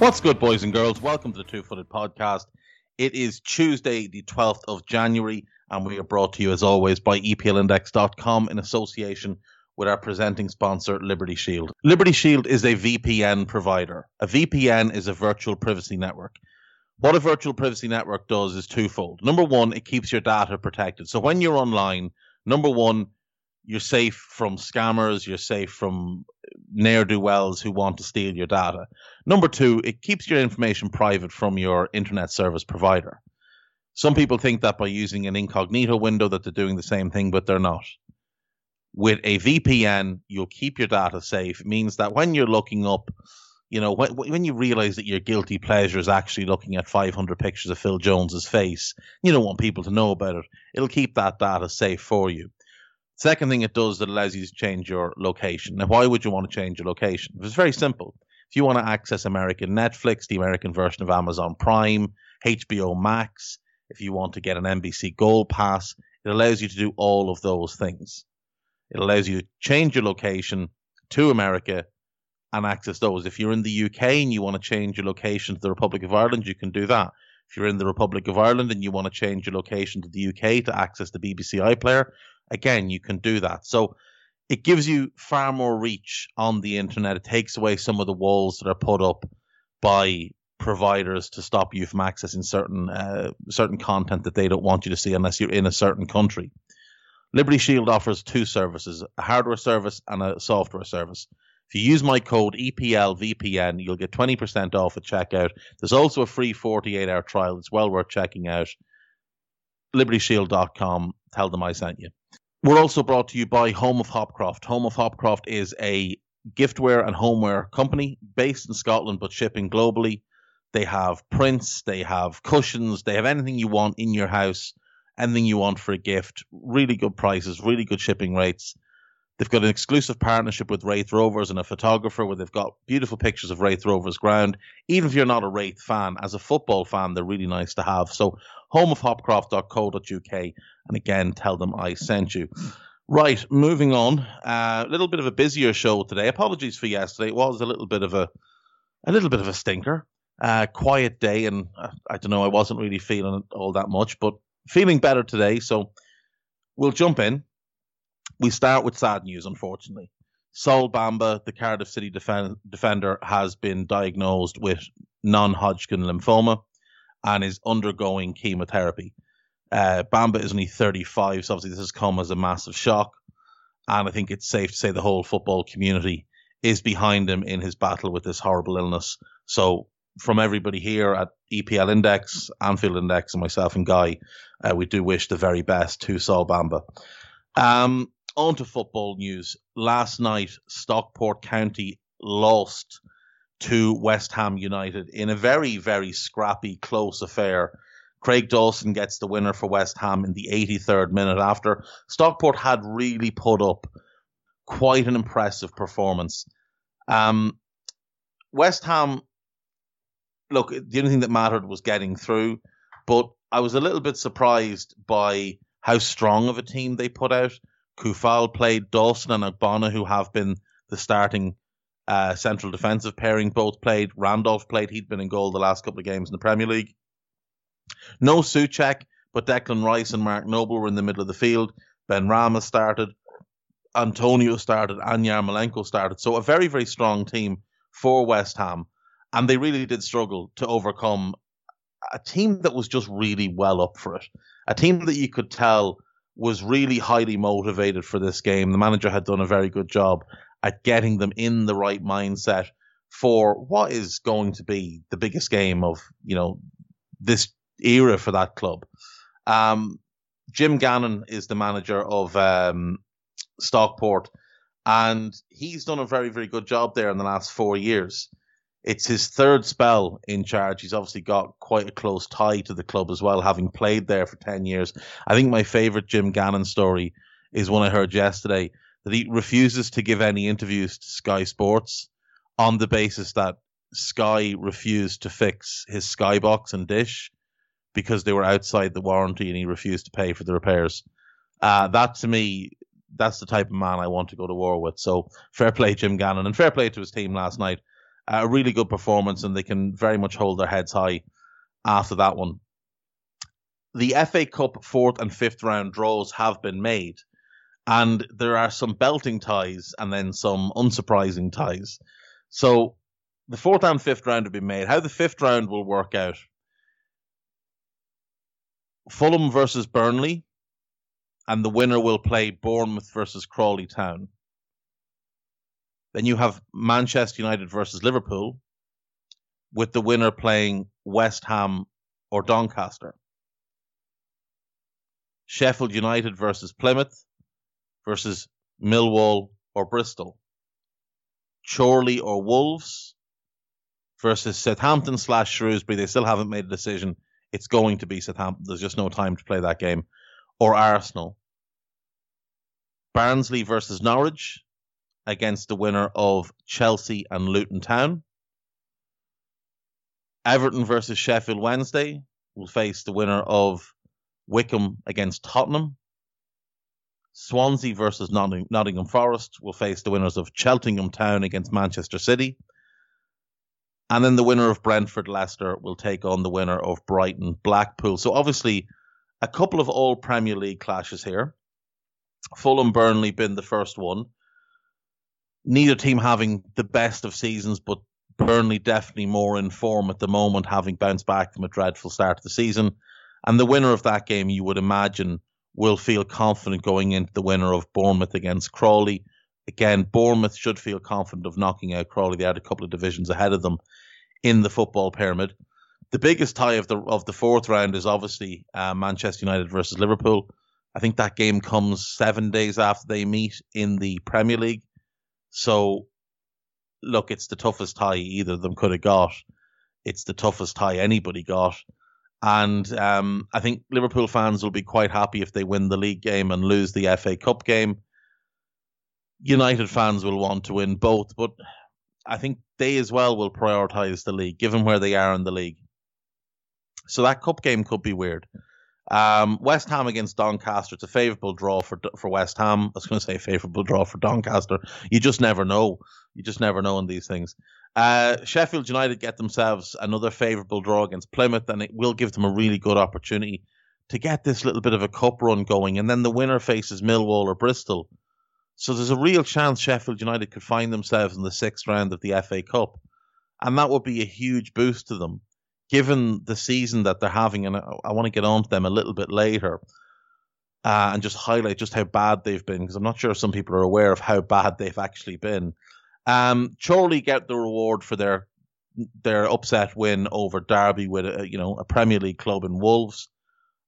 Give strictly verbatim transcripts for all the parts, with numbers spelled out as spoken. What's good, boys and girls? Welcome to the Two-Footed Podcast. It is Tuesday, the twelfth of January, and we are brought to you, as always, by E P L index dot com in association with our presenting sponsor, Liberty Shield. Liberty Shield is a V P N provider. A V P N is a virtual privacy network. What a virtual privacy network does is twofold. Number one, it keeps your data protected. So when you're online, number one, you're safe from scammers, you're safe from ne'er-do-wells who want to steal your data. Number two, it keeps your information private from your internet service provider. Some people think that by using an incognito window that they're doing the same thing, but they're not. With a V P N, you'll keep your data safe. It means that when you're looking up, you know, when, when you realize that your guilty pleasure is actually looking at five hundred pictures of Phil Jones's face, you don't want people to know about it. It'll keep that data safe for you. Second thing it does that allows you to change your location. Now, why would you want to change your location? It's very simple. If you want to access American Netflix, the American version of Amazon Prime, H B O Max, if you want to get an N B C Gold Pass, it allows you to do all of those things. It allows you to change your location to America and access those. If you're in the U K and you want to change your location to the Republic of Ireland, you can do that. If you're in the Republic of Ireland and you want to change your location to the U K to access the B B C iPlayer, again, you can do that. So it gives you far more reach on the internet. It takes away some of the walls that are put up by providers to stop you from accessing certain uh, certain content that they don't want you to see unless you're in a certain country. Liberty Shield offers two services, a hardware service and a software service. If you use my code E P L V P N, you'll get twenty percent off at checkout. There's also a free forty-eight hour trial. It's well worth checking out. Liberty Shield dot com. Tell them I sent you. We're also brought to you by Home of Hopcroft. Home of Hopcroft is a giftware and homeware company based in Scotland but shipping globally. They have prints, they have cushions, they have anything you want in your house, anything you want for a gift. Really good prices, really good shipping rates. They've got an exclusive partnership with Raith Rovers and a photographer where they've got beautiful pictures of Raith Rovers ground. Even if you're not a Raith fan, as a football fan, they're really nice to have. So home of hopcroft dot co dot U K, and again, tell them I sent you. Right, moving on. A uh, little bit of a busier show today. Apologies for yesterday. It was a little bit of a a little bit of a stinker. Uh, quiet day, and uh, I don't know, I wasn't really feeling it all that much, but feeling better today, so we'll jump in. We start with sad news, unfortunately. Sol Bamba, the Cardiff City defend, defender, has been diagnosed with non-Hodgkin lymphoma and is undergoing chemotherapy. Uh, Bamba is only thirty-five, so obviously this has come as a massive shock. And I think it's safe to say the whole football community is behind him in his battle with this horrible illness. So from everybody here at E P L Index, Anfield Index, and myself and Guy, uh, we do wish the very best to Sol Bamba. Um, on to football news. Last night, Stockport County lost to West Ham United in a very, very scrappy, close affair. Craig Dawson gets the winner for West Ham in the eighty-third minute after. Stockport had really put up quite an impressive performance. Um, West Ham, look, the only thing that mattered was getting through, but I was a little bit surprised by how strong of a team they put out. Kufal played, Dawson and Ogbonna, who have been the starting uh, central defensive pairing, both played. Randolph played. He'd been in goal the last couple of games in the Premier League. No Suchek, but Declan Rice and Mark Noble were in the middle of the field. Ben Rama started. Antonio started and Yarmolenko started. So a very, very strong team for West Ham. And they really did struggle to overcome a team that was just really well up for it. A team that you could tell was really highly motivated for this game. The manager had done a very good job at getting them in the right mindset for what is going to be the biggest game of, you know, this era for that club. Um, Jim Gannon is the manager of um, Stockport, and he's done a very, very good job there in the last four years. It's his third spell in charge. He's obviously got quite a close tie to the club as well, having played there for ten years. I think my favourite Jim Gannon story is one I heard yesterday, that he refuses to give any interviews to Sky Sports on the basis that Sky refused to fix his Skybox and Dish because they were outside the warranty and he refused to pay for the repairs. Uh, that, to me, that's the type of man I want to go to war with. So fair play, Jim Gannon, and fair play to his team last night. A really good performance, and they can very much hold their heads high after that one. The F A Cup fourth and fifth round draws have been made, and there are some belting ties and then some unsurprising ties. So the fourth and fifth round have been made. How the fifth round will work out: Fulham versus Burnley, and the winner will play Bournemouth versus Crawley Town. Then you have Manchester United versus Liverpool, with the winner playing West Ham or Doncaster. Sheffield United versus Plymouth versus Millwall or Bristol. Chorley or Wolves versus Southampton slash Shrewsbury. They still haven't made a decision. It's going to be Southampton. There's just no time to play that game. Or Arsenal. Barnsley versus Norwich, against the winner of Chelsea and Luton Town. Everton versus Sheffield Wednesday will face the winner of Wickham against Tottenham. Swansea versus Notting- Nottingham Forest will face the winners of Cheltenham Town against Manchester City. And then the winner of Brentford Leicester will take on the winner of Brighton Blackpool. So obviously a couple of old Premier League clashes here. Fulham Burnley been the first one. Neither team having the best of seasons, but Burnley definitely more in form at the moment, having bounced back from a dreadful start of the season. And the winner of that game, you would imagine, will feel confident going into the winner of Bournemouth against Crawley. Again, Bournemouth should feel confident of knocking out Crawley. They had a couple of divisions ahead of them in the football pyramid. The biggest tie of the of the fourth round is obviously uh, Manchester United versus Liverpool. I think that game comes seven days after they meet in the Premier League. So, look, it's the toughest tie either of them could have got. It's the toughest tie anybody got. And um, I think Liverpool fans will be quite happy if they win the league game and lose the F A Cup game. United fans will want to win both, but I think they as well will prioritise the league, given where they are in the league. So that cup game could be weird. Um, West Ham against Doncaster. It's a favourable draw for for West Ham. I was going to say favourable draw for Doncaster. You just never know. You just never know in these things. Uh, Sheffield United get themselves another favourable draw against Plymouth, and it will give them a really good opportunity to get this little bit of a cup run going. And then the winner faces Millwall or Bristol. So there's a real chance Sheffield United could find themselves in the sixth round of the F A Cup, and that would be a huge boost to them, given the season that they're having. And I want to get on to them a little bit later uh, and just highlight just how bad they've been, because I'm not sure if some people are aware of how bad they've actually been. Um, Chorley get the reward for their their upset win over Derby with a, you know, a Premier League club in Wolves.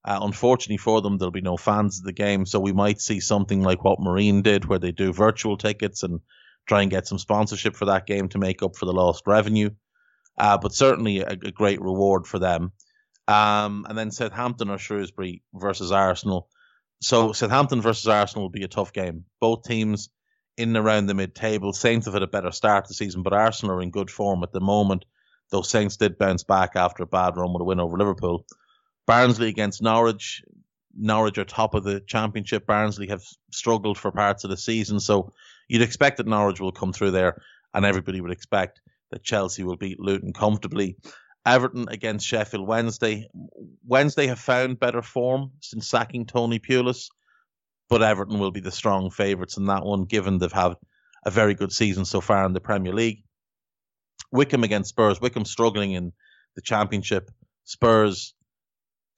Uh, unfortunately for them, there'll be no fans of the game, so we might see something like what Marine did, where they do virtual tickets and try and get some sponsorship for that game to make up for the lost revenue. Uh, but certainly a, a great reward for them. Um, and then Southampton or Shrewsbury versus Arsenal. So Southampton versus Arsenal will be a tough game. Both teams in and around the mid-table. Saints have had a better start to the season, but Arsenal are in good form at the moment, though Saints did bounce back after a bad run with a win over Liverpool. Barnsley against Norwich. Norwich are top of the championship. Barnsley have struggled for parts of the season, so you'd expect that Norwich will come through there, and everybody would expect that Chelsea will beat Luton comfortably. Everton against Sheffield Wednesday. Wednesday have found better form since sacking Tony Pulis, but Everton will be the strong favourites in that one, given they've had a very good season so far in the Premier League. Wickham against Spurs. Wickham struggling in the Championship. Spurs,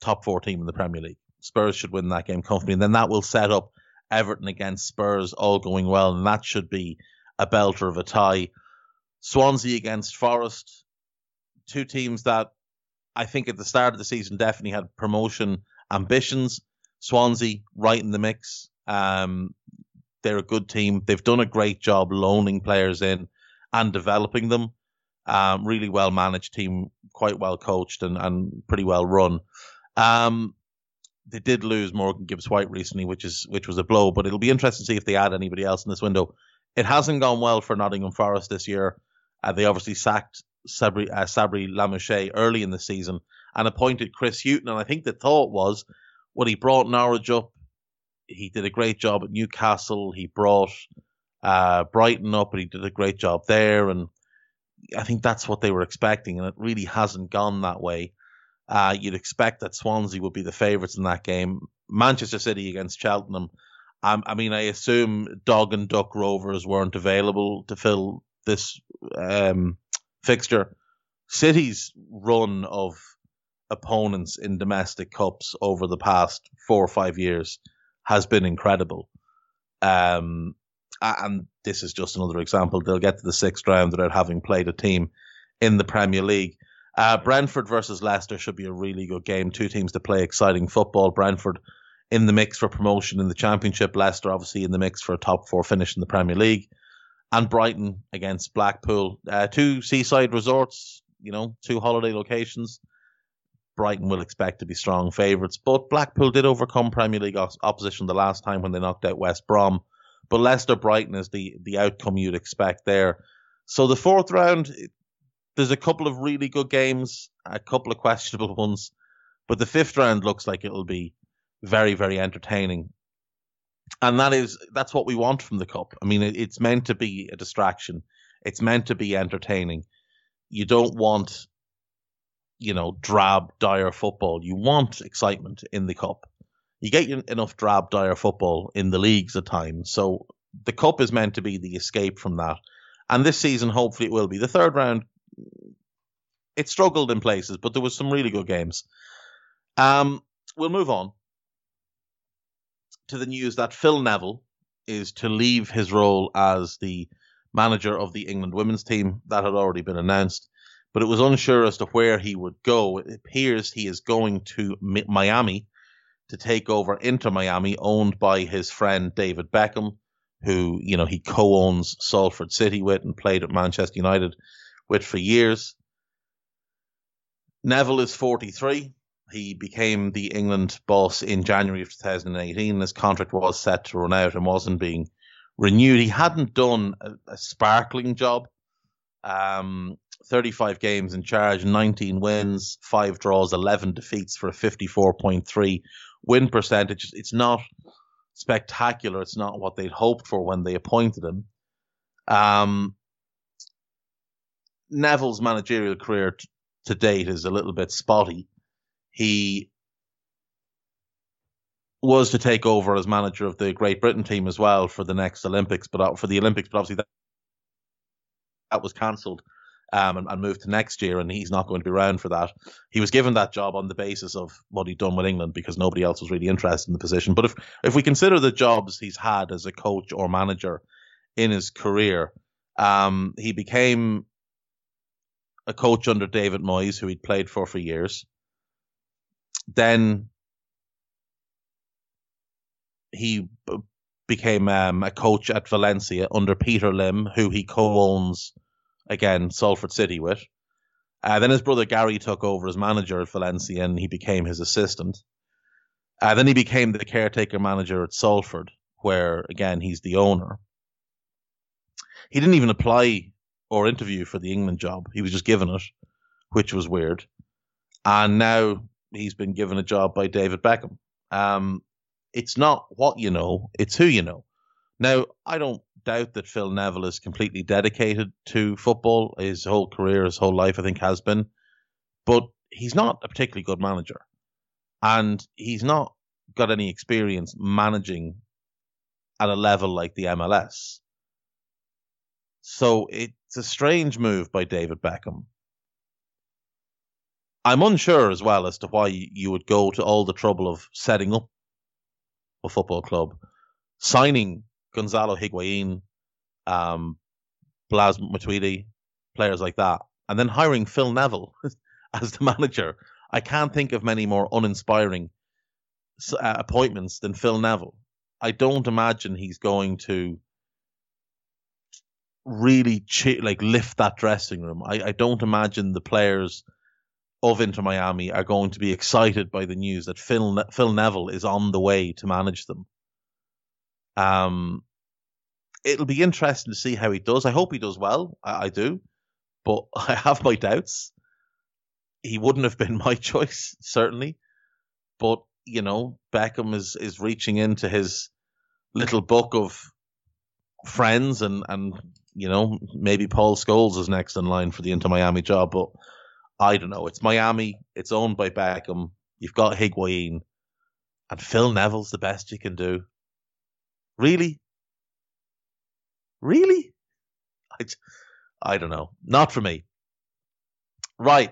top four team in the Premier League. Spurs should win that game comfortably, and then that will set up Everton against Spurs, all going well, and that should be a belter of a tie. Swansea against Forest, two teams that I think at the start of the season definitely had promotion ambitions. Swansea right in the mix. Um, they're a good team. They've done a great job loaning players in and developing them. Um, really well managed team, quite well coached and, and pretty well run. Um, they did lose Morgan Gibbs-White recently, which is which was a blow, but it'll be interesting to see if they add anybody else in this window. It hasn't gone well for Nottingham Forest this year. Uh, they obviously sacked Sabri, uh, Sabri Lamouche early in the season and appointed Chris Hughton, and I think the thought was, well, he brought Norwich up, he did a great job at Newcastle, he brought uh, Brighton up, and he did a great job there, and I think that's what they were expecting, and it really hasn't gone that way. Uh, you'd expect that Swansea would be the favourites in that game. Manchester City against Cheltenham. Um, I mean, I assume Dog and Duck Rovers weren't available to fill this um, fixture. City's run of opponents in domestic cups over the past four or five years has been incredible. Um, and this is just another example. They'll get to the sixth round without having played a team in the Premier League. Uh, Brentford versus Leicester should be a really good game. Two teams to play exciting football. Brentford in the mix for promotion in the Championship. Leicester obviously in the mix for a top four finish in the Premier League. And Brighton against Blackpool. Uh, two seaside resorts, you know, two holiday locations. Brighton will expect to be strong favourites. But Blackpool did overcome Premier League opposition the last time when they knocked out West Brom. But Leicester-Brighton is the, the outcome you'd expect there. So the fourth round, there's a couple of really good games, a couple of questionable ones. But the fifth round looks like it'll be very, very entertaining. And that is, that's what we want from the Cup. I mean, it, it's meant to be a distraction. It's meant to be entertaining. You don't want, you know, drab, dire football. You want excitement in the Cup. You get enough drab, dire football in the leagues at times. So the Cup is meant to be the escape from that. And this season, hopefully it will be. The third round, it struggled in places, but there was some really good games. Um, we'll move on to the news that Phil Neville is to leave his role as the manager of the England women's team. That had already been announced, but it was unsure as to where he would go. It appears he is going to Miami, to take over Inter Miami, owned by his friend David Beckham, who, you know, he co-owns Salford City with and played at Manchester United with for years. Neville is forty-three. He became the England boss in January of two thousand eighteen. His contract was set to run out and wasn't being renewed. He hadn't done a, a sparkling job. Um, thirty-five games in charge, nineteen wins, five draws, eleven defeats for a fifty-four point three win percentage. It's not spectacular. It's not what they'd hoped for when they appointed him. Um, Neville's managerial career t- to date is a little bit spotty. He was to take over as manager of the Great Britain team as well for the next Olympics, but for the Olympics, but obviously that, that was cancelled um, and, and moved to next year, and he's not going to be around for that. He was given that job on the basis of what he'd done with England because nobody else was really interested in the position. But if, if we consider the jobs he's had as a coach or manager in his career, um, he became a coach under David Moyes, who he'd played for for years. Then he b- became um, a coach at Valencia under Peter Lim, who he co-owns, again, Salford City with. Uh, then his brother Gary took over as manager at Valencia and he became his assistant. Uh, then he became the caretaker manager at Salford, where, again, he's the owner. He didn't even apply or interview for the England job. He was just given it, which was weird. And now he's been given a job by David Beckham. Um, it's not what you know, it's who you know. Now, I don't doubt that Phil Neville is completely dedicated to football. His whole career, his whole life, I think, has been. But he's not a particularly good manager. And he's not got any experience managing at a level like the M L S. So it's a strange move by David Beckham. I'm unsure as well as to why you would go to all the trouble of setting up a football club, signing Gonzalo Higuain, um, Blas Matuidi, players like that, and then hiring Phil Neville as the manager. I can't think of many more uninspiring uh, appointments than Phil Neville. I don't imagine he's going to really che- like lift that dressing room. I, I don't imagine the players of Inter Miami are going to be excited by the news that Phil ne- Phil Neville is on the way to manage them. Um, it'll be interesting to see how he does. I hope he does well. I, I do, but I have my doubts. He wouldn't have been my choice, certainly, but you know, Beckham is is reaching into his little book of friends, and and you know, maybe Paul Scholes is next in line for the Inter Miami job, but I don't know. It's Miami. It's owned by Beckham. You've got Higuain, and Phil Neville's the best you can do. Really, really, I, I don't know. Not for me. Right,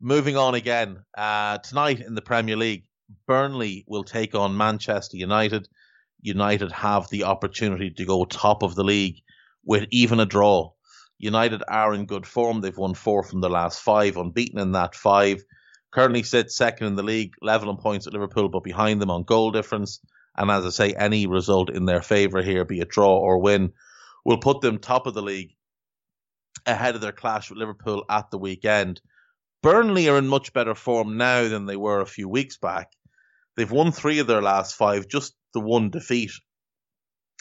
moving on again. Uh, tonight in the Premier League, Burnley will take on Manchester United. United have the opportunity to go top of the league with even a draw. United are in good form. They've won four from the last five, unbeaten in that five. Currently sit second in the league, level on points at Liverpool, but behind them on goal difference. And as I say, any result in their favour here, be it draw or win, will put them top of the league ahead of their clash with Liverpool at the weekend. Burnley are in much better form now than they were a few weeks back. They've won three of their last five, just the one defeat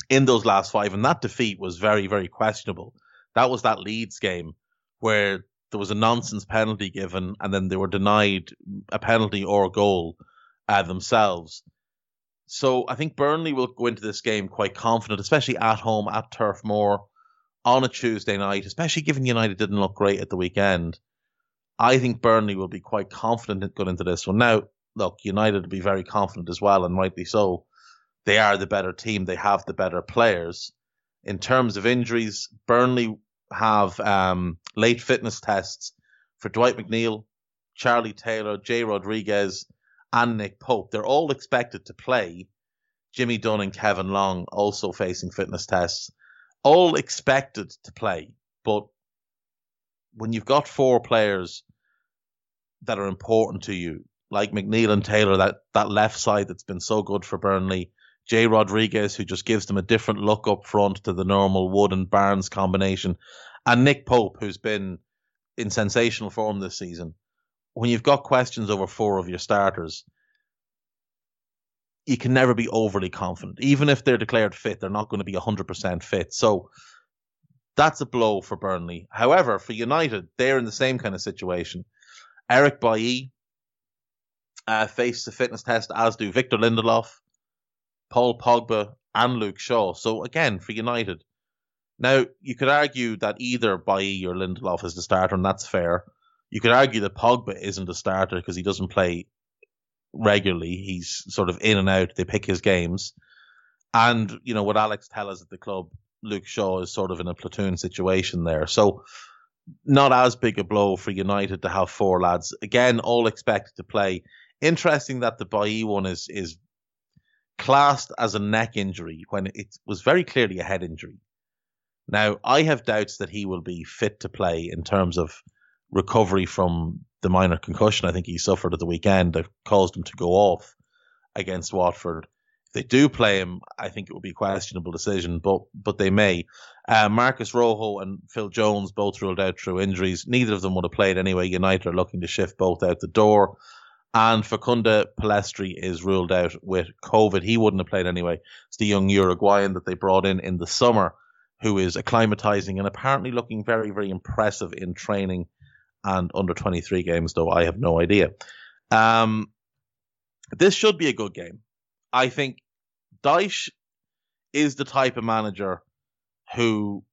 in those last five. And that defeat was very, very questionable. That was that Leeds game where there was a nonsense penalty given and then they were denied a penalty or a goal uh, themselves. So I think Burnley will go into this game quite confident, especially at home, at Turf Moor, on a Tuesday night, especially given United didn't look great at the weekend. I think Burnley will be quite confident going into this one. Now, look, United will be very confident as well, and rightly so. They are the better team. They have the better players. In terms of injuries, Burnley have um, late fitness tests for Dwight McNeil, Charlie Taylor, Jay Rodriguez, and Nick Pope. They're all expected to play. Jimmy Dunn and Kevin Long also facing fitness tests. All expected to play. But when you've got four players that are important to you, like McNeil and Taylor, that, that left side that's been so good for Burnley, Jay Rodriguez, who just gives them a different look up front to the normal Wood and Barnes combination, and Nick Pope, who's been in sensational form this season. When you've got questions over four of your starters, you can never be overly confident. Even if they're declared fit, they're not going to be one hundred percent fit. So that's a blow for Burnley. However, for United, they're in the same kind of situation. Eric Bailly uh, faced the fitness test, as do Victor Lindelof, Paul Pogba, and Luke Shaw. So again, for United. Now, you could argue that either Bailly or Lindelof is the starter, and that's fair. You could argue that Pogba isn't a starter because he doesn't play regularly. He's sort of in and out. They pick his games. And, you know, what Alex tells us at the club, Luke Shaw is sort of in a platoon situation there. So not as big a blow for United to have four lads. Again, all expected to play. Interesting that the Bailly one is is... classed as a neck injury when it was very clearly a head injury. Now, I have doubts that he will be fit to play in terms of recovery from the minor concussion I think he suffered at the weekend that caused him to go off against Watford. If they do play him, I think it will be a questionable decision, but but they may. Uh, Marcus Rojo and Phil Jones both ruled out through injuries. Neither of them would have played anyway. United are looking to shift both out the door. And Facundo Pelestri is ruled out with COVID. He wouldn't have played anyway. It's the young Uruguayan that they brought in in the summer, who is acclimatizing and apparently looking very, very impressive in training and under twenty-three games, though I have no idea. Um, this should be a good game. I think Dyche is the type of manager who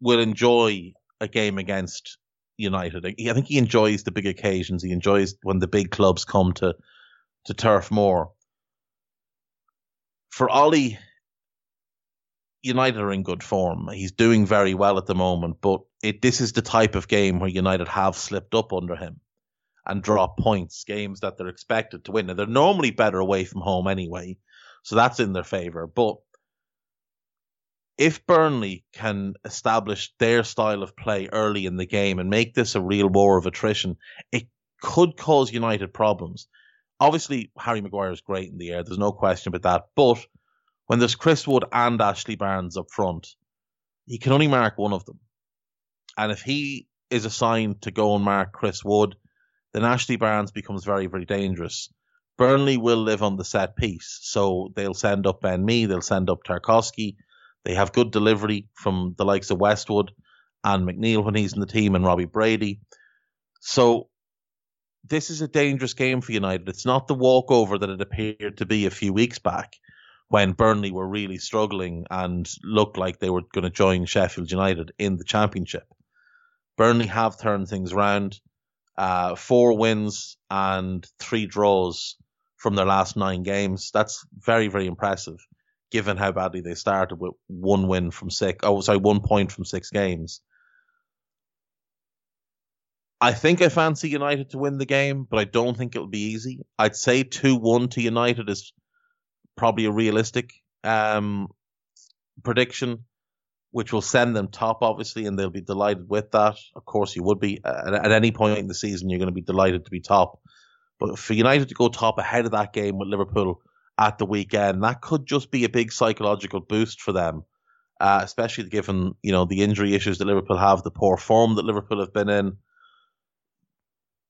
will enjoy a game against United. I think he enjoys the big occasions. He enjoys when the big clubs come to to Turf Moor. For Ollie, United are in good form. He's doing very well at the moment, but it, this is the type of game where United have slipped up under him and drop points, games that they're expected to win. Now, they're normally better away from home anyway, so that's in their favour. But if Burnley can establish their style of play early in the game and make this a real war of attrition, it could cause United problems. Obviously, Harry Maguire is great in the air. There's no question about that. But when there's Chris Wood and Ashley Barnes up front, he can only mark one of them. And if he is assigned to go and mark Chris Wood, then Ashley Barnes becomes very, very dangerous. Burnley will live on the set piece. So they'll send up Ben Mee, they'll send up Tarkowski. They have good delivery from the likes of Westwood and McNeil when he's in the team, and Robbie Brady. So this is a dangerous game for United. It's not the walkover that it appeared to be a few weeks back when Burnley were really struggling and looked like they were going to join Sheffield United in the Championship. Burnley have turned things around. Uh, four wins and three draws from their last nine games. That's very, very impressive, given how badly they started with one win from six. Oh, sorry, one point from six games. I think I fancy United to win the game, but I don't think it'll be easy. I'd say two one to United is probably a realistic um, prediction, which will send them top, obviously, and they'll be delighted with that. Of course, you would be. At, at any point in the season, you're going to be delighted to be top. But for United to go top ahead of that game with Liverpool at the weekend, that could just be a big psychological boost for them, uh, especially given, you know, the injury issues that Liverpool have, the poor form that Liverpool have been in.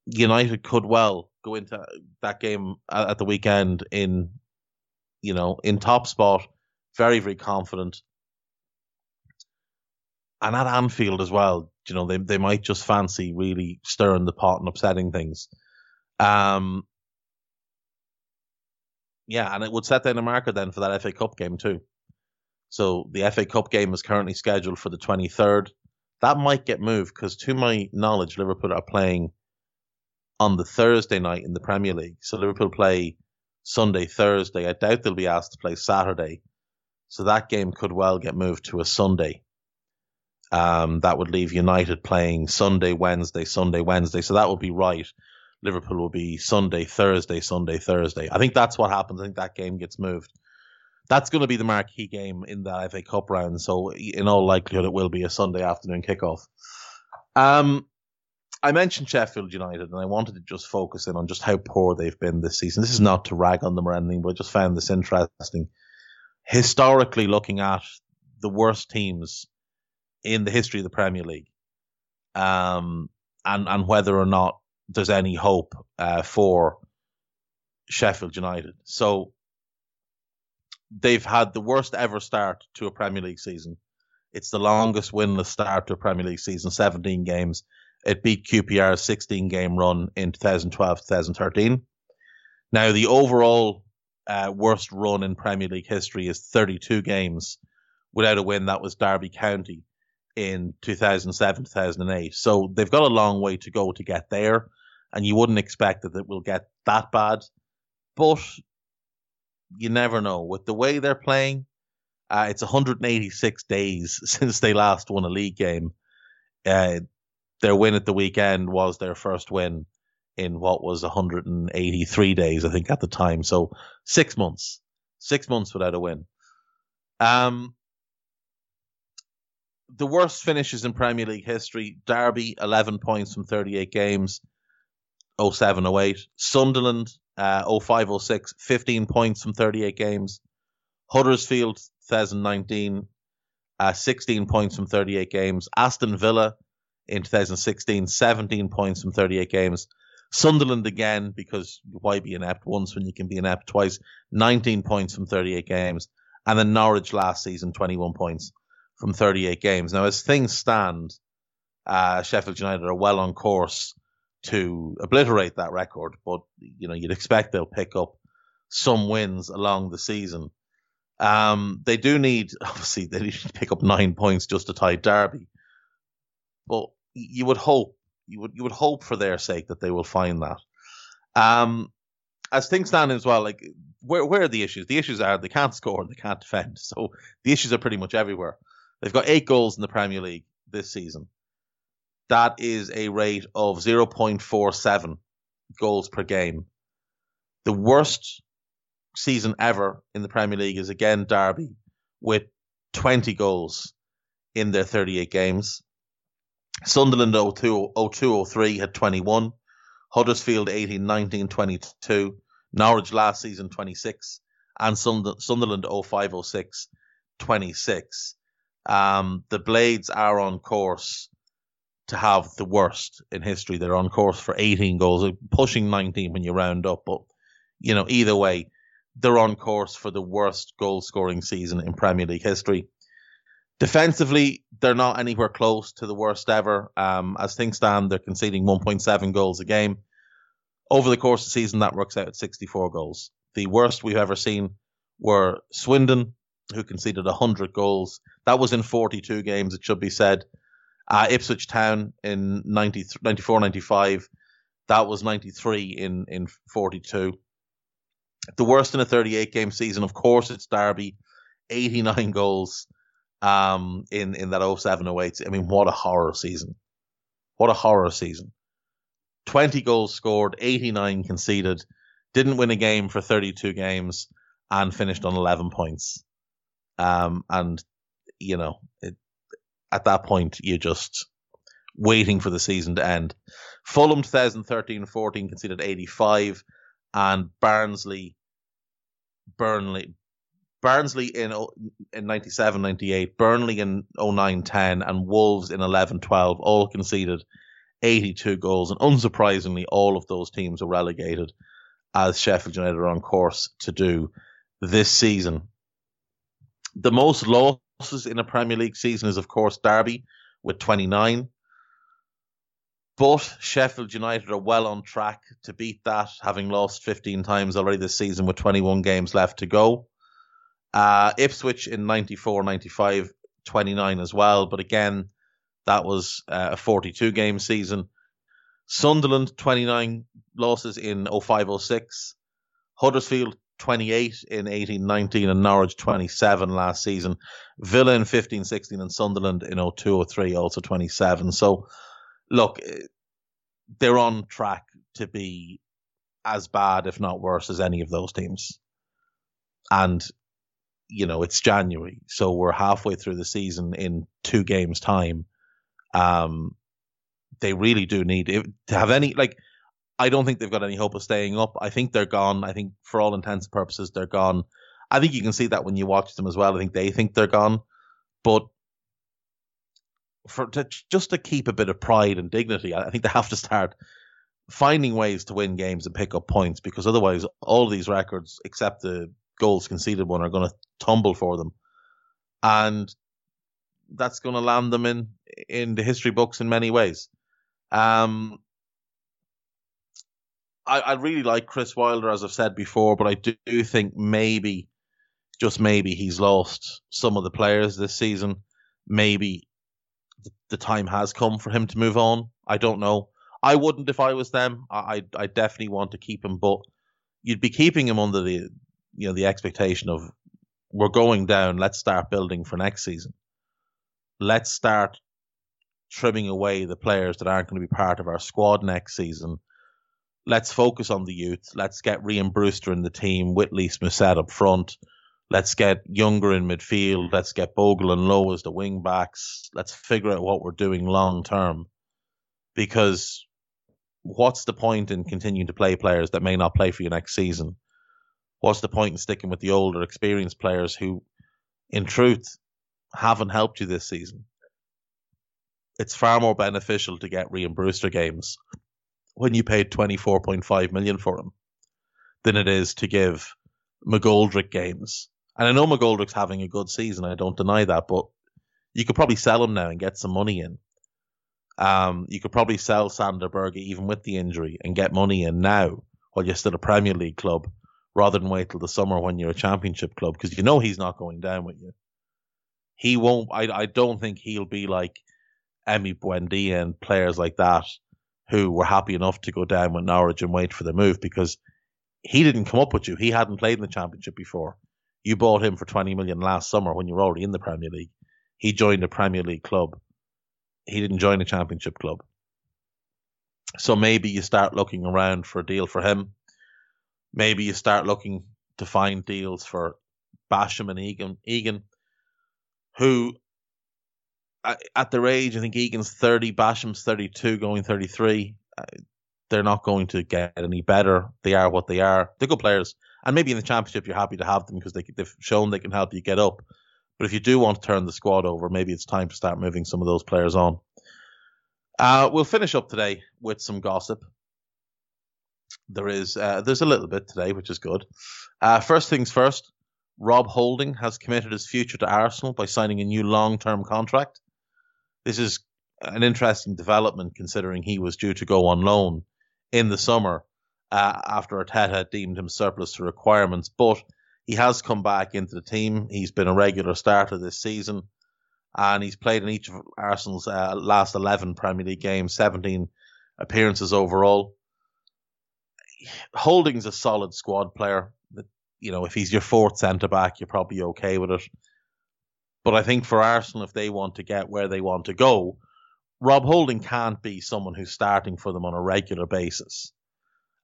United could well go into that game at the weekend in, you know, in top spot, very, very confident. And at Anfield as well, you know, they they might just fancy really stirring the pot and upsetting things. Um, yeah, and it would set down a marker then for that F A Cup game too. So the F A Cup game is currently scheduled for the twenty-third. That might get moved because, to my knowledge, Liverpool are playing on the Thursday night in the Premier League. So Liverpool play Sunday, Thursday. I doubt they'll be asked to play Saturday. So that game could well get moved to a Sunday. Um, that would leave United playing Sunday, Wednesday, Sunday, Wednesday. So that would be right. Liverpool will be Sunday, Thursday, Sunday, Thursday. I think that's what happens. I think that game gets moved. That's going to be the marquee game in the F A Cup round. So in all likelihood, it will be a Sunday afternoon kickoff. Um, I mentioned Sheffield United, and I wanted to just focus in on just how poor they've been this season. This is not to rag on them or anything, but I just found this interesting. Historically, looking at the worst teams in the history of the Premier League, um, and, and whether or not there's any hope uh, for Sheffield United. So they've had the worst ever start to a Premier League season. It's the longest winless start to a Premier League season, seventeen games. It beat Q P R's sixteen-game run in twenty twelve to twenty thirteen. Now, the overall uh, worst run in Premier League history is thirty-two games without a win. That was Derby County in two thousand seven to two thousand eight. So they've got a long way to go to get there, and you wouldn't expect that it will get that bad. But you never know. With the way they're playing, uh, it's one hundred eighty-six days since they last won a league game. Uh, their win at the weekend was their first win in what was one hundred eighty-three days, I think, at the time. So six months. Six months without a win. Um... The worst finishes in Premier League history: Derby, eleven points from thirty-eight games, oh seven oh eight. Sunderland, uh, oh five oh six, fifteen points from thirty-eight games. Huddersfield, twenty nineteen, uh, sixteen points from thirty-eight games. Aston Villa in twenty sixteen, seventeen points from thirty-eight games. Sunderland again, because why be inept once when you can be inept twice? nineteen points from thirty-eight games. And then Norwich last season, twenty-one points. From thirty-eight games. Now, as things stand, uh, Sheffield United are well on course to obliterate that record, but you know, you'd expect they'll pick up some wins along the season. Um, they do need, obviously, they need to pick up nine points just to tie Derby, but you would hope, you would you would hope for their sake that they will find that. Um, as things stand as well, like where where are the issues? The issues are they can't score and they can't defend, so the issues are pretty much everywhere. They've got eight goals in the Premier League this season. That is a rate of zero point four seven goals per game. The worst season ever in the Premier League is again Derby with twenty goals in their thirty-eight games. Sunderland oh two oh three had twenty-one. Huddersfield eighteen nineteen twenty-two. Norwich last season twenty-six. And Sunderland oh five oh six twenty-six. Um, the Blades are on course to have the worst in history. They're on course for eighteen goals, pushing nineteen when you round up. But, you know, either way, they're on course for the worst goal-scoring season in Premier League history. Defensively, they're not anywhere close to the worst ever. Um, as things stand, they're conceding one point seven goals a game. Over the course of the season, that works out at sixty-four goals. The worst we've ever seen were Swindon, who conceded one hundred goals. That was in forty-two games, it should be said. Uh, Ipswich Town in ninety-four ninety-five, that was ninety-three in, in forty-two. The worst in a thirty-eight game season, of course, it's Derby, eighty-nine goals um, in, in that oh seven oh eight. I mean, what a horror season. What a horror season. twenty goals scored, eighty-nine conceded, didn't win a game for thirty-two games, and finished on eleven points. Um, and, you know, it, at that point, you're just waiting for the season to end. Fulham twenty thirteen fourteen conceded eighty-five, and Barnsley, Burnley, Barnsley in in ninety-seven ninety-eight, Burnley in oh nine ten, and Wolves in eleven twelve all conceded eighty-two goals. And unsurprisingly, all of those teams are relegated, as Sheffield United are on course to do this season. The most losses in a Premier League season is, of course, Derby with twenty-nine. But Sheffield United are well on track to beat that, having lost fifteen times already this season with twenty-one games left to go. Uh, Ipswich in ninety-four ninety-five, twenty-nine as well. But again, that was uh, a forty-two game season. Sunderland, twenty-nine losses in oh five oh six. Huddersfield, twenty-eight in eighteen nineteen, and Norwich twenty-seven last season. Villa in fifteen sixteen, and Sunderland in oh two oh three also twenty-seven. So look, they're on track to be as bad, if not worse, as any of those teams. And you know, it's January, so we're halfway through the season in two games time. Um, they really do need it, to have any like. I don't think they've got any hope of staying up. I think they're gone. I think for all intents and purposes, they're gone. I think you can see that when you watch them as well. I think they think they're gone. But for to, just to keep a bit of pride and dignity, I think they have to start finding ways to win games and pick up points, because otherwise all of these records, except the goals conceded one, are going to tumble for them. And that's going to land them in, in the history books in many ways. Um... I, I really like Chris Wilder, as I've said before, but I do think maybe, just maybe, he's lost some of the players this season. Maybe the time has come for him to move on. I don't know. I wouldn't if I was them. I I definitely want to keep him, but you'd be keeping him under the you know the expectation of, we're going down, let's start building for next season. Let's start trimming away the players that aren't going to be part of our squad next season. Let's focus on the youth. Let's get Rhian Brewster in the team, Whitley Smith up front. Let's get Younger in midfield. Let's get Bogle and Lowe as the wing backs. Let's figure out what we're doing long term. Because what's the point in continuing to play players that may not play for you next season? What's the point in sticking with the older, experienced players who, in truth, haven't helped you this season? It's far more beneficial to get Rhian Brewster games when you paid twenty-four point five million dollars for him than it is to give McGoldrick games. And I know McGoldrick's having a good season, I don't deny that, but you could probably sell him now and get some money in. Um, you could probably sell Sander Berge, even with the injury, and get money in now while you're still a Premier League club, rather than wait till the summer when you're a Championship club, because you know he's not going down with you. He won't. I, I don't think he'll be like Emi Buendia and players like that, who were happy enough to go down with Norwich and wait for the move, because he didn't come up with you. He hadn't played in the Championship before. You bought him for twenty million dollars last summer when you were already in the Premier League. He joined a Premier League club. He didn't join a Championship club. So maybe you start looking around for a deal for him. Maybe you start looking to find deals for Basham and Egan, Egan who... at their age, I think Egan's thirty, Basham's thirty-two, going thirty-three. They're not going to get any better. They are what they are. They're good players. And maybe in the Championship, you're happy to have them because they, they've shown they can help you get up. But if you do want to turn the squad over, maybe it's time to start moving some of those players on. Uh, we'll finish up today with some gossip. There is uh, there's a little bit today, which is good. Uh, first things first, Rob Holding has committed his future to Arsenal by signing a new long-term contract. This is an interesting development considering he was due to go on loan in the summer uh, after Arteta deemed him surplus to requirements. But he has come back into the team. He's been a regular starter this season, and he's played in each of Arsenal's uh, last eleven Premier League games, seventeen appearances overall. Holding's a solid squad player. You know, if he's your fourth centre-back, you're probably okay with it. But I think for Arsenal, if they want to get where they want to go, Rob Holding can't be someone who's starting for them on a regular basis.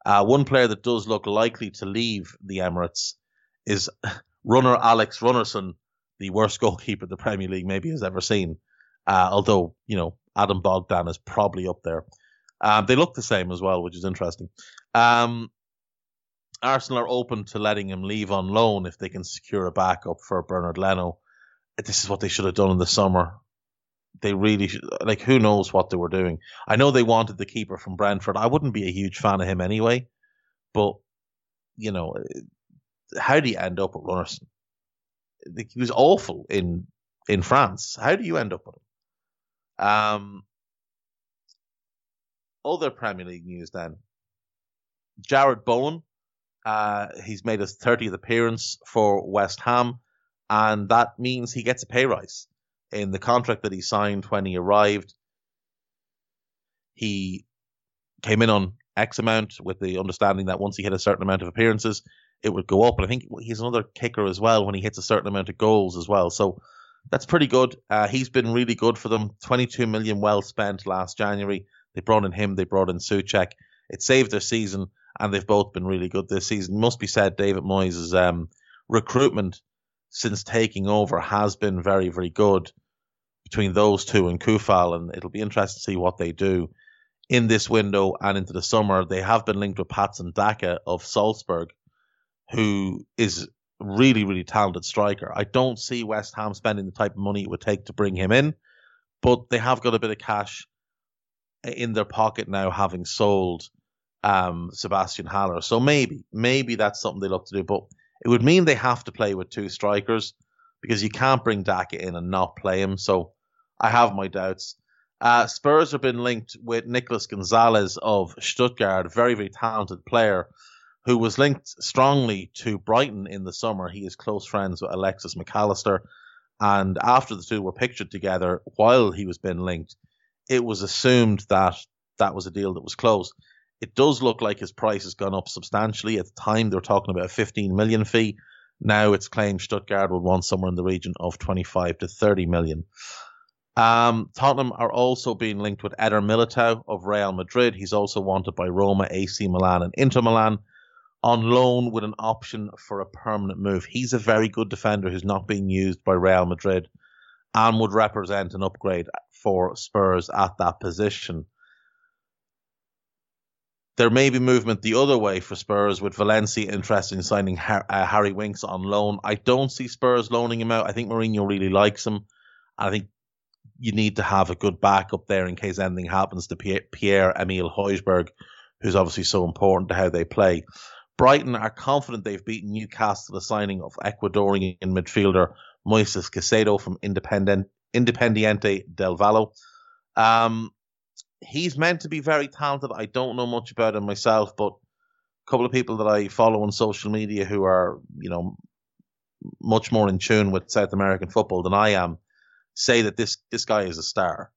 Uh, one player that does look likely to leave the Emirates is runner Alex Runnerson, the worst goalkeeper the Premier League maybe has ever seen. Uh, although, you know, Adam Bogdan is probably up there. Um, they look the same as well, which is interesting. Um, Arsenal are open to letting him leave on loan if they can secure a backup for Bernard Leno. This is what they should have done in the summer. They really should, like, who knows what they were doing. I know they wanted the keeper from Brentford. I wouldn't be a huge fan of him anyway. But, you know, how do you end up at Runnerson? He was awful in in France. How do you end up with him? Um, other Premier League news then. Jared Bowen, uh, he's made his thirtieth appearance for West Ham, and that means he gets a pay rise. In the contract that he signed when he arrived, he came in on X amount with the understanding that once he hit a certain amount of appearances, it would go up. And I think he's another kicker as well when he hits a certain amount of goals as well. So that's pretty good. Uh, he's been really good for them. twenty-two million well spent last January. They brought in him. They brought in Suchek. It saved their season, and they've both been really good this season. Must be said, David Moyes' um, recruitment since taking over has been very, very good between those two and Kufal, and it'll be interesting to see what they do in this window and into the summer. They have been linked with Patson Daka of Salzburg, who is a really, really talented striker. I don't see West Ham spending the type of money it would take to bring him in, but they have got a bit of cash in their pocket now, having sold um, Sebastian Haller. So maybe, maybe that's something they look to do, but it would mean they have to play with two strikers because you can't bring Daka in and not play him. So I have my doubts. Uh, Spurs have been linked with Nicolas Gonzalez of Stuttgart, a very, very talented player who was linked strongly to Brighton in the summer. He is close friends with Alexis McAllister. And after the two were pictured together while he was being linked, it was assumed that that was a deal that was closed. It does look like his price has gone up substantially. At the time, they were talking about a fifteen million fee. Now it's claimed Stuttgart would want somewhere in the region of twenty-five to thirty million. Um, Tottenham are also being linked with Eder Militão of Real Madrid. He's also wanted by Roma, A C Milan and Inter Milan on loan with an option for a permanent move. He's a very good defender who's not being used by Real Madrid and would represent an upgrade for Spurs at that position. There may be movement the other way for Spurs, with Valencia interested in signing Harry Winks on loan. I don't see Spurs loaning him out. I think Mourinho really likes him. I think you need to have a good backup there in case anything happens to Pierre-Emile Højbjerg, who's obviously so important to how they play. Brighton are confident they've beaten Newcastle to the signing of Ecuadorian midfielder Moises Caicedo from Independiente del Valle. Um... He's meant to be very talented. I don't know much about him myself, but a couple of people that I follow on social media who are, you know, much more in tune with South American football than I am, say that this, this guy is a star.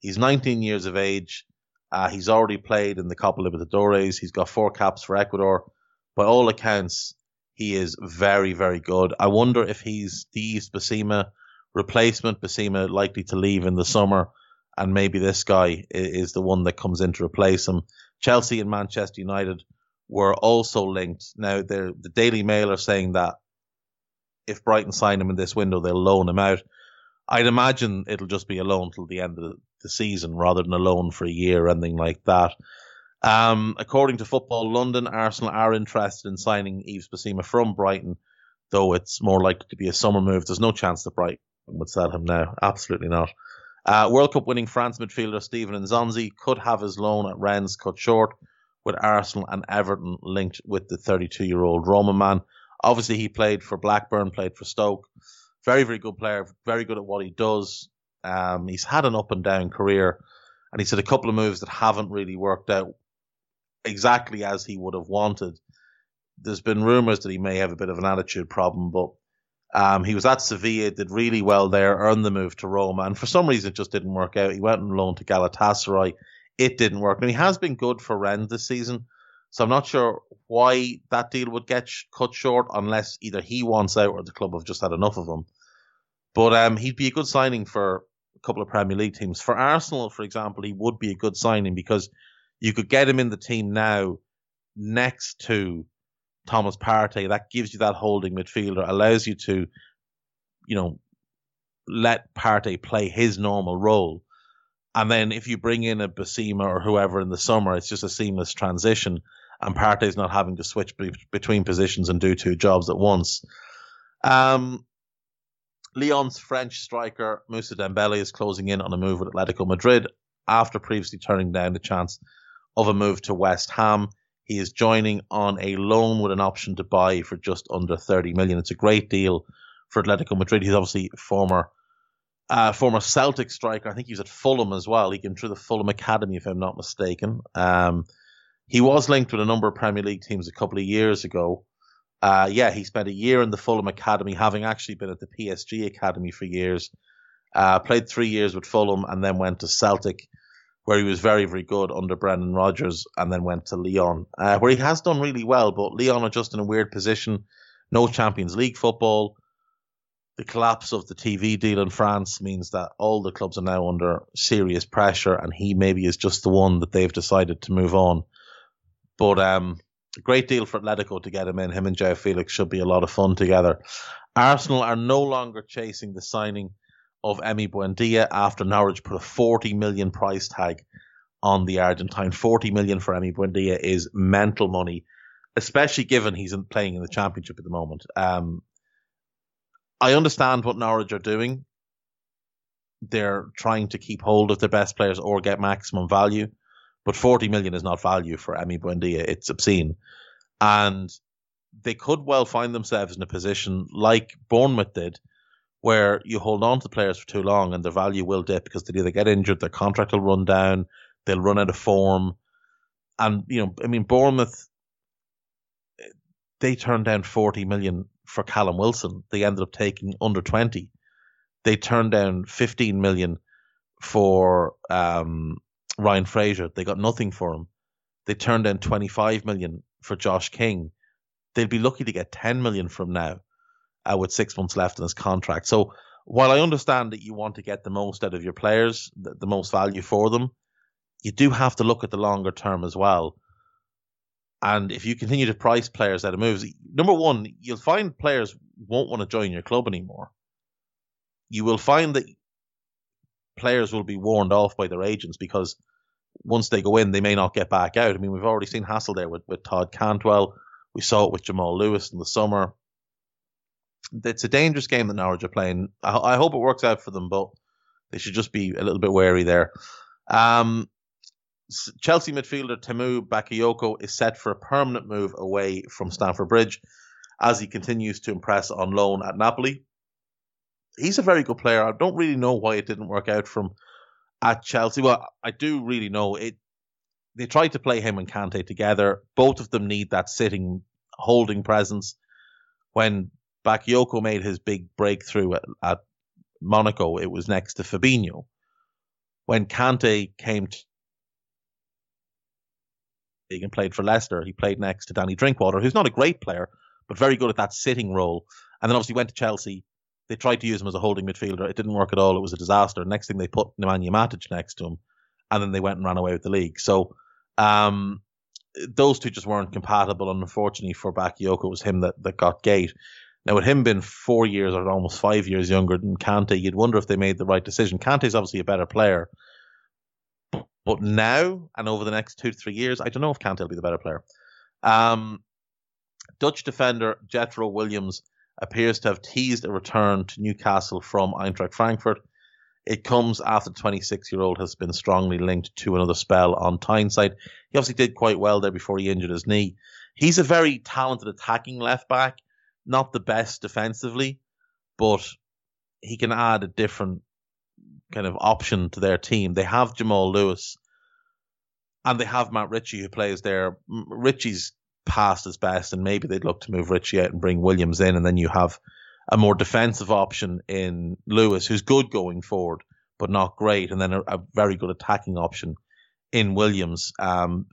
He's nineteen years of age. Uh, he's already played in the Copa Libertadores. He's got four caps for Ecuador. By all accounts, he is very, very good. I wonder if he's the Eves Bissouma replacement. Bissouma likely to leave in the summer. And maybe this guy is the one that comes in to replace him. Chelsea and Manchester United were also linked. Now, the Daily Mail are saying that if Brighton sign him in this window, they'll loan him out. I'd imagine it'll just be a loan till the end of the season rather than a loan for a year or anything like that. Um, according to Football London, Arsenal are interested in signing Yves Bissouma from Brighton though it's more likely to be a summer move. There's no chance that Brighton would sell him now. Absolutely not. Uh, World Cup winning France midfielder Steven Nzonzi could have his loan at Rennes cut short, with Arsenal and Everton linked with the thirty-two-year-old Roma man. Obviously, he played for Blackburn, played for Stoke. Very, very good player, very good at what he does. Um, he's had an up-and-down career, and he's had a couple of moves that haven't really worked out exactly as he would have wanted. There's been rumours that he may have a bit of an attitude problem, but um, he was at Sevilla, did really well there, earned the move to Roma, and for some reason it just didn't work out. He went on loan to Galatasaray. It didn't work. And he has been good for Rennes this season, so I'm not sure why that deal would get sh- cut short unless either he wants out or the club have just had enough of him. But um, he'd be a good signing for a couple of Premier League teams. For Arsenal, for example, he would be a good signing because you could get him in the team now next to Thomas Partey. That gives you that holding midfielder, allows you to, you know, let Partey play his normal role. And then if you bring in a Basima or whoever in the summer, it's just a seamless transition, and Partey's not having to switch be- between positions and do two jobs at once. Um, Lyon's French striker Moussa Dembélé is closing in on a move with Atletico Madrid after previously turning down the chance of a move to West Ham. He is joining on a loan with an option to buy for just under thirty million. It's a great deal for Atletico Madrid. He's obviously former uh, former Celtic striker. I think he was at Fulham as well. He came through the Fulham Academy, if I'm not mistaken. Um, he was linked with a number of Premier League teams a couple of years ago. Uh, yeah, he spent a year in the Fulham Academy, having actually been at the P S G Academy for years. Uh, played three years with Fulham and then went to Celtic, where he was very, very good under Brendan Rodgers, and then went to Lyon, uh, where he has done really well, but Lyon are just in a weird position. No Champions League football. The collapse of the T V deal in France means that all the clubs are now under serious pressure, and he maybe is just the one that they've decided to move on. But um. A great deal for Atletico to get him in. Him and Joao Felix should be a lot of fun together. Arsenal are no longer chasing the signing of Emi Buendia after Norwich put a forty million price tag on the Argentine. forty million for Emi Buendia is mental money, especially given he's playing in the Championship at the moment. Um, I understand what Norwich are doing. They're trying to keep hold of their best players or get maximum value. But forty million is not value for Emi Buendia. It's obscene. And they could well find themselves in a position like Bournemouth did, where you hold on to players for too long and their value will dip because they'll either get injured, their contract will run down, they'll run out of form. And, you know, I mean, Bournemouth, they turned down forty million for Callum Wilson. They ended up taking under twenty. They turned down fifteen million for um. Ryan Fraser. They got nothing for him. They turned down twenty-five million for Josh King. They'd be lucky to get ten million from now, uh, with six months left in his contract. So while I understand that you want to get the most out of your players, the, the most value for them, you do have to look at the longer term as well. And if you continue to price players out of moves, number one, you'll find players won't want to join your club anymore. You will find that players will be warned off by their agents because once they go in, they may not get back out. I mean, we've already seen hassle there with, with Todd Cantwell. We saw it with Jamal Lewis in the summer. It's a dangerous game that Norwich are playing. I, I hope it works out for them, but they should just be a little bit wary there. Um, Chelsea midfielder Temu Bakayoko is set for a permanent move away from Stamford Bridge as he continues to impress on loan at Napoli. He's a very good player. I don't really know why it didn't work out from at Chelsea. Well, I do really know it. They tried to play him and Kante together. Both of them need that sitting, holding presence. When Bakayoko made his big breakthrough at, at Monaco, it was next to Fabinho. When Kante came to and played for Leicester, he played next to Danny Drinkwater, who's not a great player, but very good at that sitting role. And then obviously went to Chelsea. They tried to use him as a holding midfielder. It didn't work at all. It was a disaster. Next thing, they put Nemanja Matic next to him, and then they went and ran away with the league. So um, those two just weren't compatible. And unfortunately for Bakayoko, it was him that, that got gate. Now, with him being four years or almost five years younger than Kante, you'd wonder if they made the right decision. Kante's obviously a better player. But now and over the next two to three years, I don't know if Kante will be the better player. Um, Dutch defender Jethro Williams appears to have teased a return to Newcastle from Eintracht Frankfurt. It comes after the twenty-six-year-old has been strongly linked to another spell on Tyneside. He obviously did quite well there before he injured his knee. He's a very talented attacking left-back, not the best defensively, but he can add a different kind of option to their team. They have Jamal Lewis, and they have Matt Ritchie, who plays there. Ritchie's past his best, and maybe they'd look to move Ritchie out and bring Williams in, and then you have a more defensive option in Lewis, who's good going forward, but not great, and then a, a very good attacking option in Williams. Um,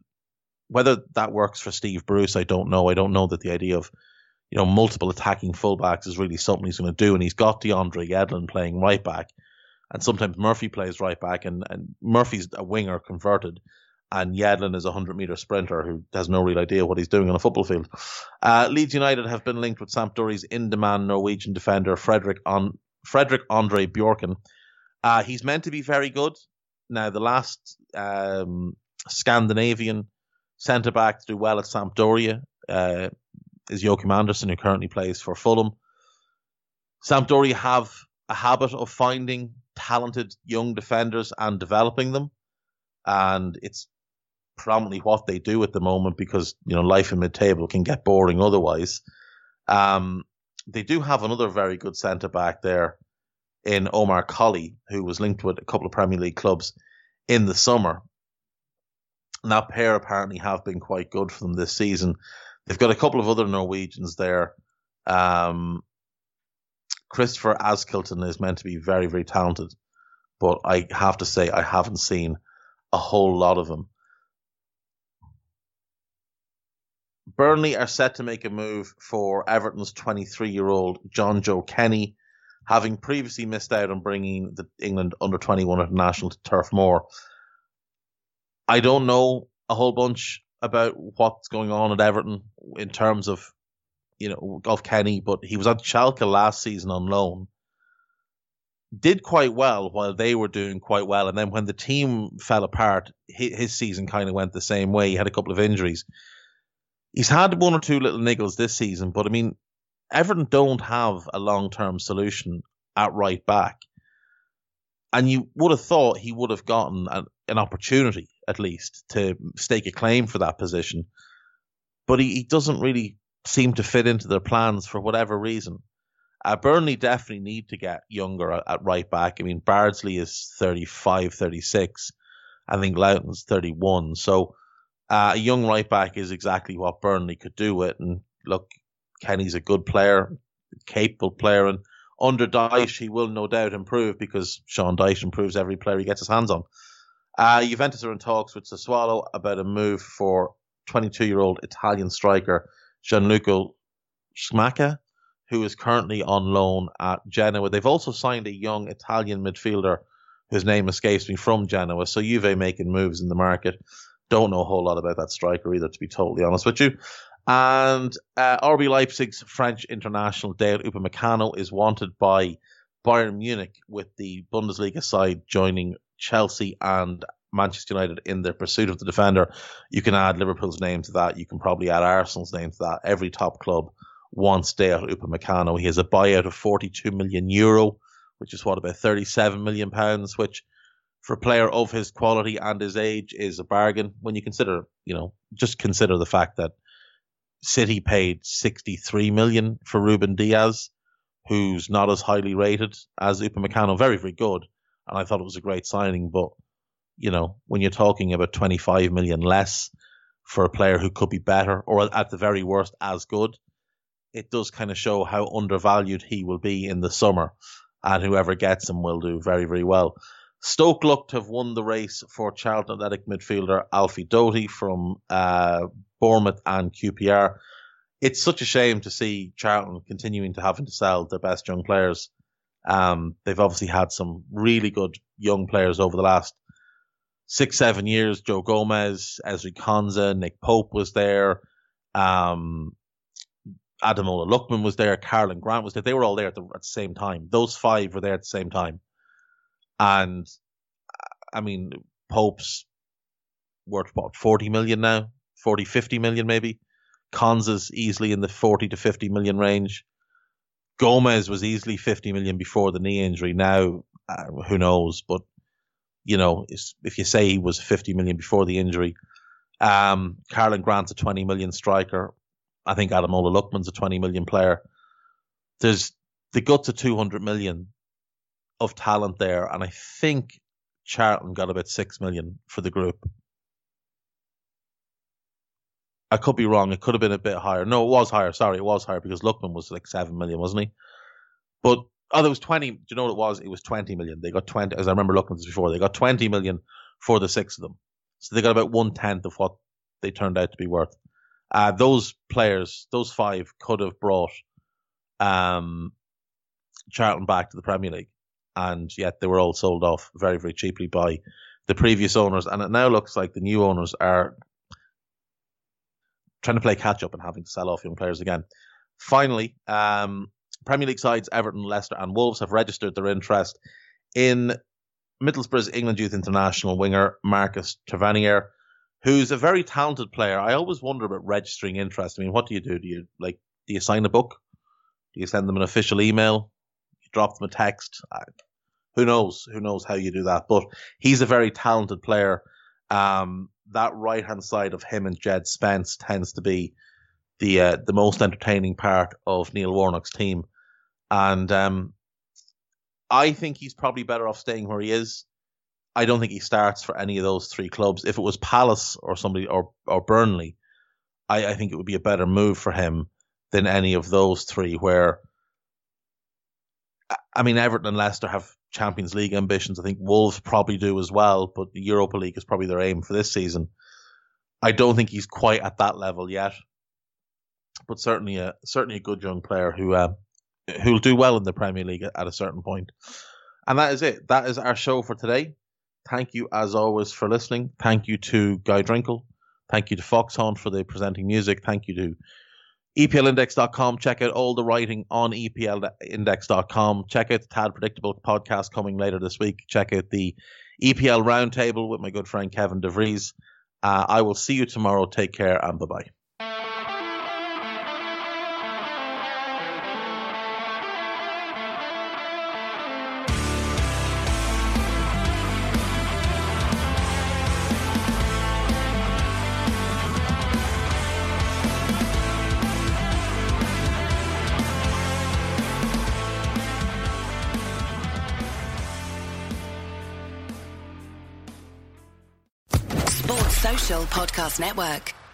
whether that works for Steve Bruce, I don't know. I don't know that the idea of, you know, multiple attacking fullbacks is really something he's going to do, and he's got DeAndre Yedlin playing right back, and sometimes Murphy plays right back, and, and Murphy's a winger converted, and Yedlin is a hundred-metre sprinter who has no real idea what he's doing on a football field. Uh, Leeds United have been linked with Sampdoria's in-demand Norwegian defender Frederick, on, Frederick Andre Bjorken. Uh, he's meant to be very good. Now, the last um, Scandinavian centre-back to do well at Sampdoria uh, is Joachim Andersen, who currently plays for Fulham. Sampdoria have a habit of finding talented young defenders and developing them, and it's predominantly what they do at the moment because, you know, life in mid-table can get boring otherwise. Um, they do have another very good centre-back there in Omar Colley, who was linked with a couple of Premier League clubs in the summer. And that pair apparently have been quite good for them this season. They've got a couple of other Norwegians there. Um, Christopher Askilton is meant to be very, very talented, but I have to say I haven't seen a whole lot of them. Burnley are set to make a move for Everton's twenty-three-year-old John Joe Kenny, having previously missed out on bringing the England under twenty-one international to Turf Moor. I don't know a whole bunch about what's going on at Everton in terms of, you know, of Kenny, but he was at Schalke last season on loan. Did quite well while they were doing quite well, and then when the team fell apart, his season kind of went the same way. He had a couple of injuries. He's had one or two little niggles this season, but I mean, Everton don't have a long-term solution at right back, and you would have thought he would have gotten an, an opportunity at least to stake a claim for that position, but he, he doesn't really seem to fit into their plans for whatever reason. Uh, Burnley definitely need to get younger at, at right back. I mean, Bardsley is thirty-five, thirty-six. I think Loughton's thirty-one. So uh, a young right back is exactly what Burnley could do with. And look, Kenny's a good player, capable player. And under Dyche, he will no doubt improve because Sean Dyche improves every player he gets his hands on. Uh, Juventus are in talks with Sassuolo about a move for twenty-two-year-old Italian striker Gianluca Scamacca, who is currently on loan at Genoa. They've also signed a young Italian midfielder whose name escapes me from Genoa. So Juve making moves in the market. Don't know a whole lot about that striker either, to be totally honest with you. And uh, R B Leipzig's French international David Upamecano is wanted by Bayern Munich, with the Bundesliga side joining Chelsea and Manchester United in their pursuit of the defender. You can add Liverpool's name to that. You can probably add Arsenal's name to that. Every top club wants David Upamecano. He has a buyout of forty-two million euro, which is what, about thirty-seven million pounds, which for a player of his quality and his age is a bargain. When you consider, you know, just consider the fact that City paid sixty-three million for Ruben Diaz, who's not as highly rated as Upamecano. Very, very good. And I thought it was a great signing, but, you know, when you're talking about twenty-five million less for a player who could be better, or at the very worst as good, it does kind of show how undervalued he will be in the summer, and whoever gets him will do very, very well. Stoke look to have won the race for Charlton Athletic midfielder Alfie Doty from uh, Bournemouth and Q P R. It's such a shame to see Charlton continuing to having to sell their best young players. Um, they've obviously had some really good young players over the last six, seven years. Joe Gomez, Ezri Konsa, Nick Pope was there. Um... Ademola Lookman was there, Carolyn Grant was there. They were all there at the, at the same time. Those five were there at the same time. And, I mean, Pope's worth, what, forty million now? forty, fifty million maybe? Konsa's easily in the forty to fifty million range. Gomez was easily fifty million before the knee injury. Now, uh, who knows? But, you know, if you say he was fifty million before the injury, um, Carlin Grant's a twenty million striker. I think Adamola Lookman's a twenty million player. There's the guts of two hundred million of talent there. And I think Charlton got about six million for the group. I could be wrong. It could have been a bit higher. No, it was higher. Sorry, it was higher because Lookman was like seven million, wasn't he? But, oh, there was twenty. Do you know what it was? It was twenty million. They got twenty, as I remember looking at this before, they got twenty million for the six of them. So they got about one-tenth of what they turned out to be worth. Uh, those players, those five, could have brought um, Charlton back to the Premier League. And yet they were all sold off very, very cheaply by the previous owners. And it now looks like the new owners are trying to play catch-up and having to sell off young players again. Finally, um, Premier League sides Everton, Leicester and Wolves have registered their interest in Middlesbrough's England Youth International winger Marcus Tavernier, who's a very talented player. I always wonder about registering interest. I mean, what do you do? Do you like? Do you sign a book? Do you send them an official email? You drop them a text? I, who knows? Who knows how you do that? But he's a very talented player. Um, that right-hand side of him and Jed Spence tends to be the uh, the most entertaining part of Neil Warnock's team. And um, I think he's probably better off staying where he is. I don't think he starts for any of those three clubs. If it was Palace or somebody or, or Burnley, I, I think it would be a better move for him than any of those three where, I mean, Everton and Leicester have Champions League ambitions. I think Wolves probably do as well, but the Europa League is probably their aim for this season. I don't think he's quite at that level yet, but certainly a certainly a good young player who uh, who'll do well in the Premier League at a certain point. And that is it. That is our show for today. Thank you, as always, for listening. Thank you to Guy Drinkle. Thank you to Foxhound for the presenting music. Thank you to E P L index dot com. Check out all the writing on E P L index dot com. Check out the Tad Predictable podcast coming later this week. Check out the E P L Roundtable with my good friend Kevin DeVries. Uh, I will see you tomorrow. Take care and bye-bye. Podcast Network.